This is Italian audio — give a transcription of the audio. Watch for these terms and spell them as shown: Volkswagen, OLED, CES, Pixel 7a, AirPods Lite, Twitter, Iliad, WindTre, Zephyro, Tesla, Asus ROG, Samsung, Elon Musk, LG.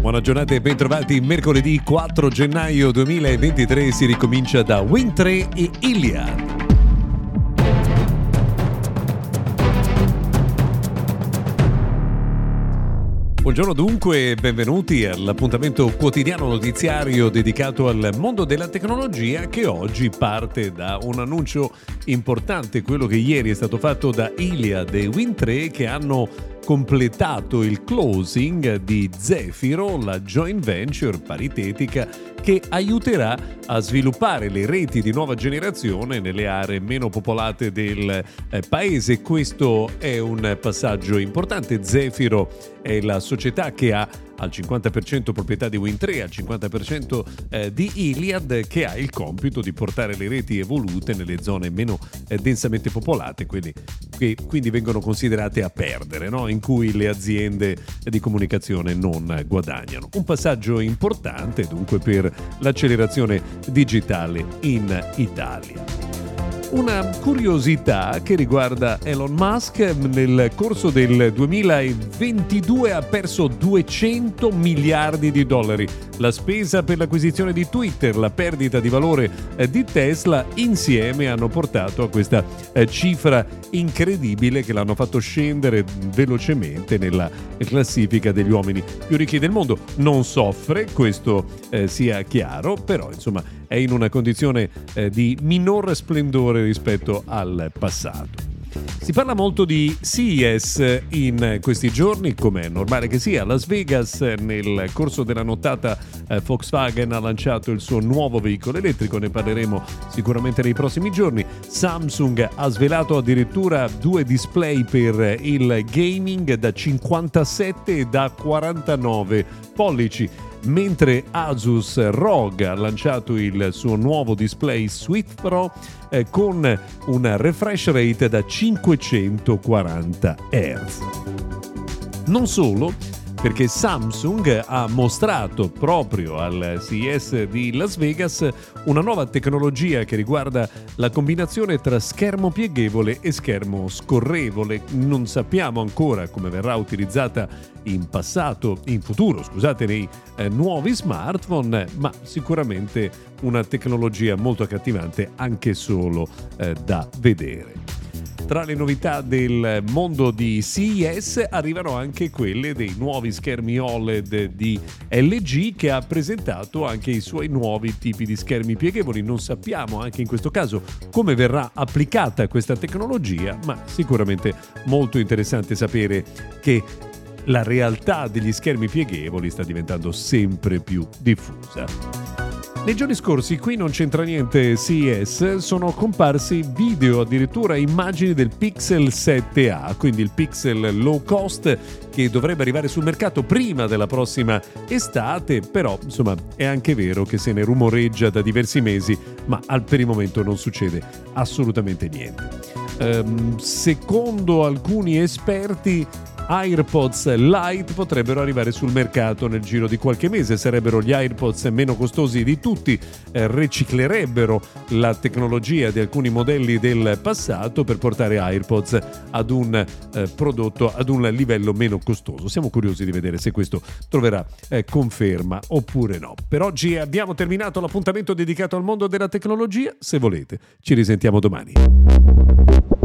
Buona giornata e bentrovati. Mercoledì 4 gennaio 2023 si ricomincia da WindTre e Iliad. Buongiorno dunque e benvenuti all'appuntamento quotidiano notiziario dedicato al mondo della tecnologia, che oggi parte da un annuncio importante, quello che ieri è stato fatto da Iliad e WindTre, che hanno completato il closing di Zephyro, la joint venture paritetica che aiuterà a sviluppare le reti di nuova generazione nelle aree meno popolate del paese. Questo è un passaggio importante. Zephyro è la società che ha al 50% proprietà di WindTre, al 50% di Iliad, che ha il compito di portare le reti evolute nelle zone meno densamente popolate, quelle che quindi vengono considerate a perdere, no? In cui le aziende di comunicazione non guadagnano. Un passaggio importante dunque per l'accelerazione digitale in Italia. Una curiosità che riguarda Elon Musk: nel corso del 2022 ha perso $200 miliardi, la spesa per l'acquisizione di Twitter, la perdita di valore di Tesla, insieme hanno portato a questa cifra incredibile che l'hanno fatto scendere velocemente nella classifica degli uomini più ricchi del mondo. Non soffre, questo sia chiaro, però insomma è in una condizione di minor splendore rispetto al passato. Si parla molto di CES in questi giorni, come è normale che sia. Las Vegas, nel corso della nottata, Volkswagen ha lanciato il suo nuovo veicolo elettrico, ne parleremo sicuramente nei prossimi giorni. Samsung ha svelato addirittura 2 display per il gaming da 57 e da 49 pollici. Mentre Asus ROG ha lanciato il suo nuovo display Suite Pro con una refresh rate da 540 Hz. Non solo, perché Samsung ha mostrato proprio al CES di Las Vegas una nuova tecnologia che riguarda la combinazione tra schermo pieghevole e schermo scorrevole. Non sappiamo ancora come verrà utilizzata in futuro, nei nuovi smartphone, ma sicuramente una tecnologia molto accattivante anche solo da vedere. Tra le novità del mondo di CES arrivano anche quelle dei nuovi schermi OLED di LG, che ha presentato anche i suoi nuovi tipi di schermi pieghevoli. Non sappiamo anche in questo caso come verrà applicata questa tecnologia, ma sicuramente molto interessante sapere che la realtà degli schermi pieghevoli sta diventando sempre più diffusa. Nei giorni scorsi, qui non c'entra niente CES, sono comparsi video, addirittura immagini del Pixel 7a, quindi il Pixel low cost che dovrebbe arrivare sul mercato prima della prossima estate. Però insomma è anche vero che se ne rumoreggia da diversi mesi, ma per il momento non succede assolutamente niente. Secondo alcuni esperti, AirPods Lite potrebbero arrivare sul mercato nel giro di qualche mese. Sarebbero gli AirPods meno costosi di tutti, riciclerebbero la tecnologia di alcuni modelli del passato per portare AirPods ad un prodotto, ad un livello meno costoso. Siamo curiosi di vedere se questo troverà conferma oppure no. Per oggi abbiamo terminato l'appuntamento dedicato al mondo della tecnologia. Se volete, ci risentiamo domani.